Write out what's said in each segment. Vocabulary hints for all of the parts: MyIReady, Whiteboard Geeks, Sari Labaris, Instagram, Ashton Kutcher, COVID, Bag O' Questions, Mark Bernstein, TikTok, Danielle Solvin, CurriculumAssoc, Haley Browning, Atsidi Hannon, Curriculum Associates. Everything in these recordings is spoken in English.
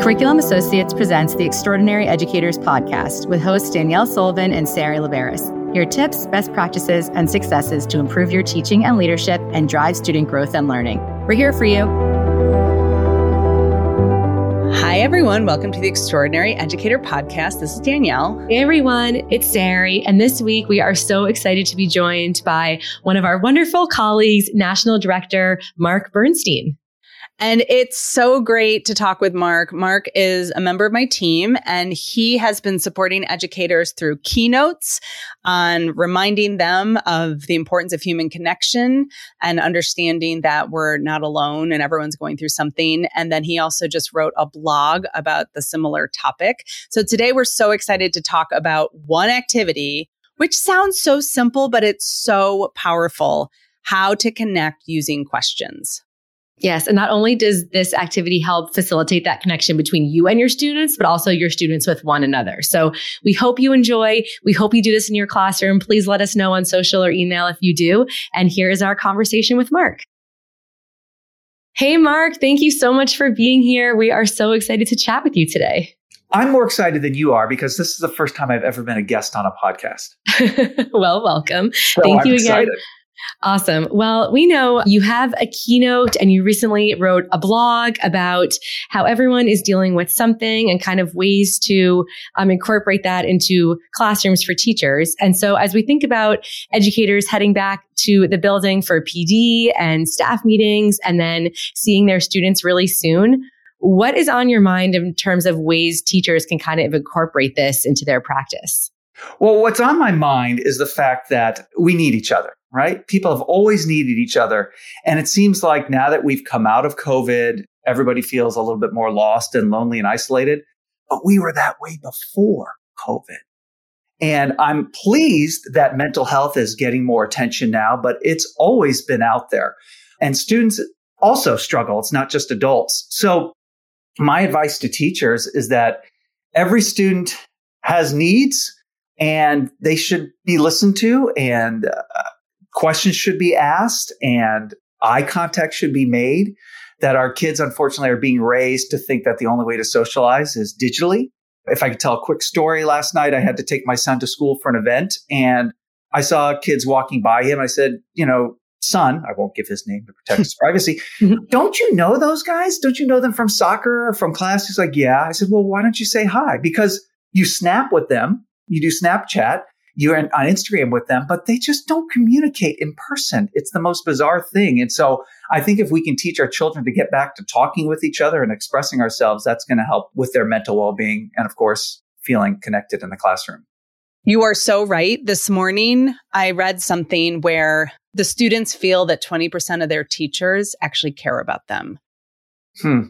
Curriculum Associates presents the Extraordinary Educators Podcast with hosts Danielle Solvin and Sari Labaris. Your tips, best practices, and successes to improve your teaching and leadership and drive student growth and learning. We're here for you. Hi, everyone. Welcome to the Extraordinary Educator Podcast. This is Danielle. Hey, everyone. It's Sari. And this week, we are so excited to be joined by one of our wonderful colleagues, National Director Mark Bernstein. And it's so great to talk with Mark. Mark is a member of my team, and he has been supporting educators through keynotes on reminding them of the importance of human connection and understanding that we're not alone and everyone's going through something. And then he also just wrote a blog about the similar topic. So today we're so excited to talk about one activity, which sounds so simple, but it's so powerful: how to connect using questions. Yes. And not only does this activity help facilitate that connection between you and your students, but also your students with one another. So we hope you enjoy. We hope you do this in your classroom. Please let us know on social or email if you do. And here is our conversation with Mark. Hey, Mark, thank you so much for being here. We are so excited to chat with you today. I'm more excited than you are because this is the first time I've ever been a guest on a podcast. Well, welcome. So thank you again. Excited. Awesome. Well, we know you have a keynote and you recently wrote a blog about how everyone is dealing with something and kind of ways to incorporate that into classrooms for teachers. And so as we think about educators heading back to the building for PD and staff meetings and then seeing their students really soon, what is on your mind in terms of ways teachers can kind of incorporate this into their practice? Well, what's on my mind is the fact that we need each other, right? People have always needed each other. And it seems like now that we've come out of COVID, everybody feels a little bit more lost and lonely and isolated. But we were that way before COVID. And I'm pleased that mental health is getting more attention now, but it's always been out there. And students also struggle. It's not just adults. So my advice to teachers is that every student has needs, and they should be listened to, and questions should be asked, and eye contact should be made. That our kids, unfortunately, are being raised to think that the only way to socialize is digitally. If I could tell a quick story, last night I had to take my son to school for an event, and I saw kids walking by him. I said, you know, son, I won't give his name to protect his privacy. Don't you know those guys? Don't you know them from soccer or from class? He's like, yeah. I said, well, why don't you say hi? Because you snap with them. You do Snapchat, you're on Instagram with them, but they just don't communicate in person. It's the most bizarre thing. And so I think if we can teach our children to get back to talking with each other and expressing ourselves, that's going to help with their mental well-being and, of course, feeling connected in the classroom. You are so right. This morning, I read something where the students feel that 20% of their teachers actually care about them.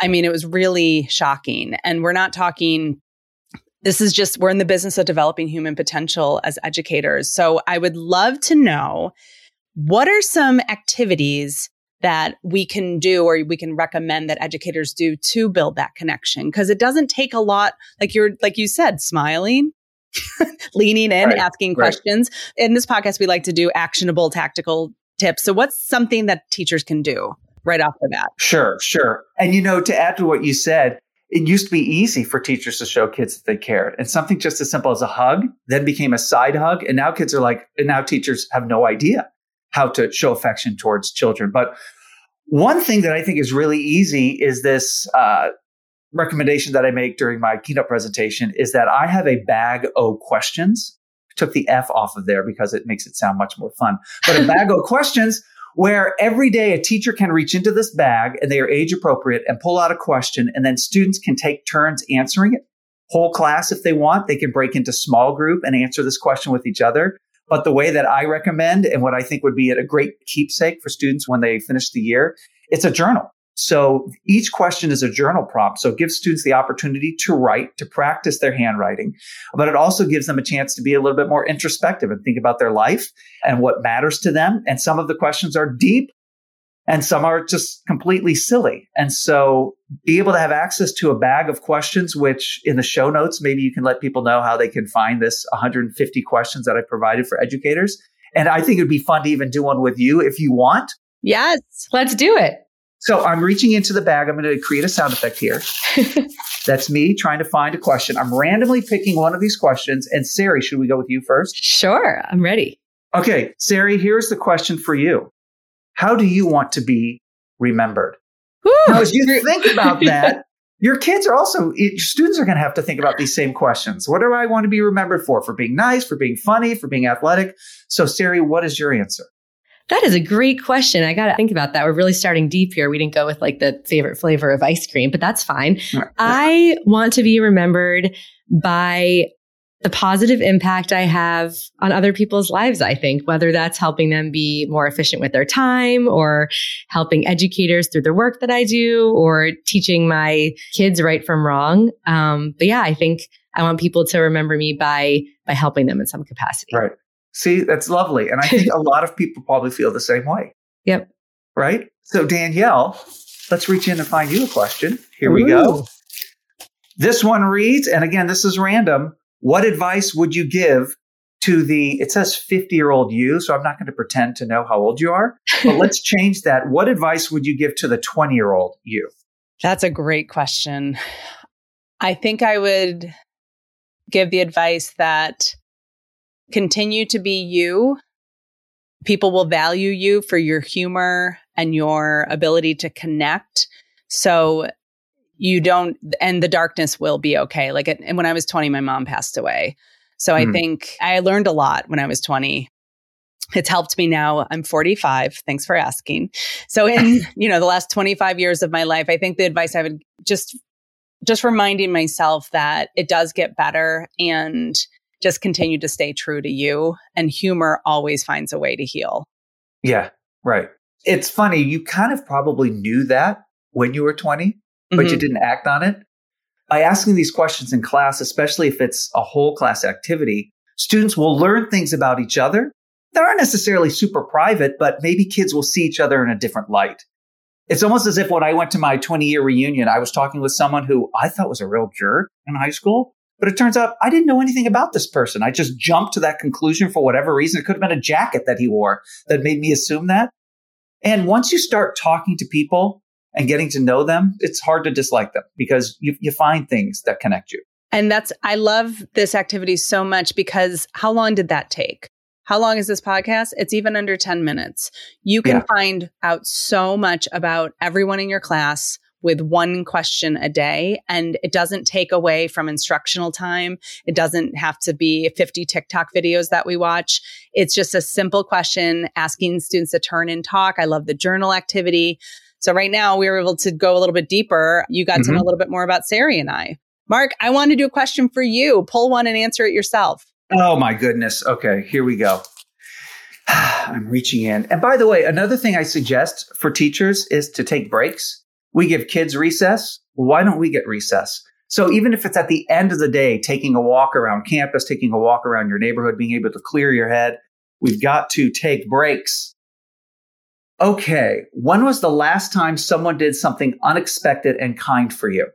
I mean, it was really shocking. And we're not talking... This is just, we're in the business of developing human potential as educators. So I would love to know, what are some activities that we can do or we can recommend that educators do to build that connection? Because it doesn't take a lot, like you said, smiling, leaning in, right, asking questions. In this podcast, we like to do actionable tactical tips. So what's something that teachers can do right off the bat? Sure. And, you know, to add to what you said, it used to be easy for teachers to show kids that they cared. And something just as simple as a hug then became a side hug. And now kids are like, and now teachers have no idea how to show affection towards children. But one thing that I think is really easy is this recommendation that I make during my keynote presentation is that I have a Bag O' Questions. I took the F off of there because it makes it sound much more fun. But a Bag O' Questions, where every day a teacher can reach into this bag and they are age appropriate and pull out a question, and then students can take turns answering it. Whole class, if they want, they can break into small group and answer this question with each other. But the way that I recommend and what I think would be a great keepsake for students when they finish the year, it's a journal. So each question is a journal prompt. So it gives students the opportunity to write, to practice their handwriting, but it also gives them a chance to be a little bit more introspective and think about their life and what matters to them. And some of the questions are deep and some are just completely silly. And so be able to have access to a Bag of Questions, which in the show notes, maybe you can let people know how they can find this 150 questions that I provided for educators. And I think it'd be fun to even do one with you if you want. Yes, let's do it. So I'm reaching into the bag. I'm going to create a sound effect here. That's me trying to find a question. I'm randomly picking one of these questions. And Sari, should we go with you first? Sure. I'm ready. Okay. Sari, here's the question for you. How do you want to be remembered? Woo! Now, as you think about that, your kids are also, your students are going to have to think about these same questions. What do I want to be remembered for? For being nice, for being funny, for being athletic? So Sari, what is your answer? That is a great question. I got to think about that. We're really starting deep here. We didn't go with like the favorite flavor of ice cream, but that's fine. Right. I want to be remembered by the positive impact I have on other people's lives, I think, whether that's helping them be more efficient with their time or helping educators through the work that I do or teaching my kids right from wrong. But yeah, I think I want people to remember me by helping them in some capacity. Right. See, that's lovely. And I think a lot of people probably feel the same way. Yep. Right? So Danielle, let's reach in and find you a question. Here we go. This one reads, and again, this is random. What advice would you give to the, it says 50-year-old you, so I'm not going to pretend to know how old you are, but let's change that. What advice would you give to the 20-year-old you? That's a great question. I think I would give the advice that continue to be you. People will value you for your humor and your ability to connect. So you don't, and the darkness will be okay. Like, and when I was 20, my mom passed away. So I think I learned a lot when I was 20. It's helped me now. I'm 45. Thanks for asking. So in, the last 25 years of my life, I think the advice I would just reminding myself that it does get better and just continue to stay true to you, and humor always finds a way to heal. Yeah, right. It's funny. You kind of probably knew that when you were 20, but you didn't act on it. By asking these questions in class, especially if it's a whole class activity, students will learn things about each other that aren't necessarily super private, but maybe kids will see each other in a different light. It's almost as if when I went to my 20-year reunion, I was talking with someone who I thought was a real jerk in high school. But it turns out I didn't know anything about this person. I just jumped to that conclusion for whatever reason. It could have been a jacket that he wore that made me assume that. And once you start talking to people and getting to know them, it's hard to dislike them because you find things that connect you. And I love this activity so much because how long did that take? How long is this podcast? It's even under 10 minutes. You can find out so much about everyone in your class with one question a day. And it doesn't take away from instructional time. It doesn't have to be 50 TikTok videos that we watch. It's just a simple question, asking students to turn and talk. I love the journal activity. So right now we were able to go a little bit deeper. You got to know a little bit more about Sari and I. Mark, I want to do a question for you. Pull one and answer it yourself. Oh my goodness. Okay, here we go. I'm reaching in. And by the way, another thing I suggest for teachers is to take breaks. We give kids recess. Why don't we get recess? So even if it's at the end of the day, taking a walk around campus, taking a walk around your neighborhood, being able to clear your head, we've got to take breaks. Okay, when was the last time someone did something unexpected and kind for you?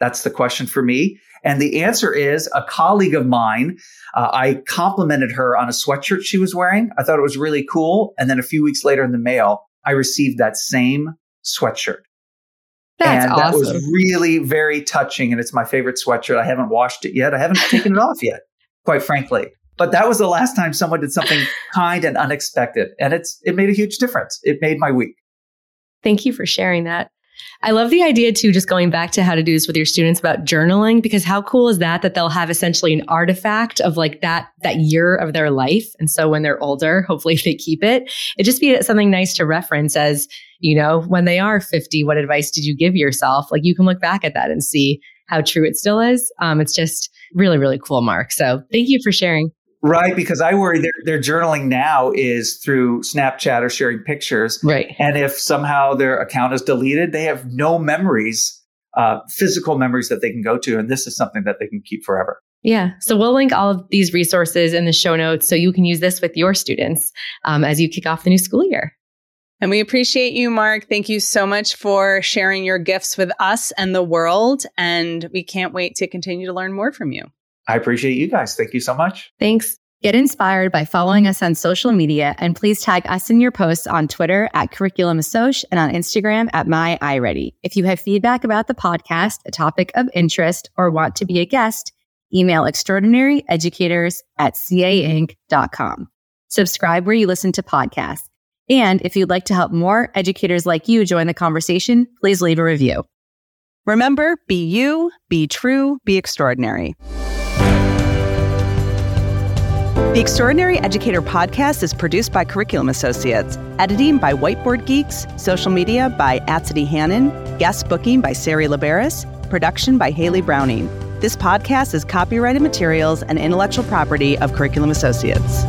That's the question for me. And the answer is a colleague of mine. I complimented her on a sweatshirt she was wearing. I thought it was really cool. And then a few weeks later in the mail, I received that same sweatshirt. That's awesome. That was really very touching. And it's my favorite sweatshirt. I haven't washed it yet. I haven't taken it off yet, quite frankly. But that was the last time someone did something kind and unexpected. And it made a huge difference. It made my week. Thank you for sharing that. I love the idea too, just going back to how to do this with your students about journaling, because how cool is that they'll have essentially an artifact of like that year of their life. And so when they're older, hopefully they keep it. It'd just be something nice to reference as, when they are 50, what advice did you give yourself? Like you can look back at that and see how true it still is. It's just really, really cool, Mark. So thank you for sharing. Right, because I worry their journaling now is through Snapchat or sharing pictures. Right. And if somehow their account is deleted, they have no memories, physical memories that they can go to. And this is something that they can keep forever. Yeah. So we'll link all of these resources in the show notes so you can use this with your students as you kick off the new school year. And we appreciate you, Mark. Thank you so much for sharing your gifts with us and the world. And we can't wait to continue to learn more from you. I appreciate you guys. Thank you so much. Thanks. Get inspired by following us on social media, and please tag us in your posts on Twitter @CurriculumAssoc and on Instagram @MyIReady. If you have feedback about the podcast, a topic of interest, or want to be a guest, email extraordinaryeducators@cainc.com. Subscribe where you listen to podcasts. And if you'd like to help more educators like you join the conversation, please leave a review. Remember, be you, be true, be extraordinary. The Extraordinary Educator Podcast is produced by Curriculum Associates, editing by Whiteboard Geeks, social media by Atsidi Hannon, guest booking by Sari Labaris, production by Haley Browning. This podcast is copyrighted materials and intellectual property of Curriculum Associates.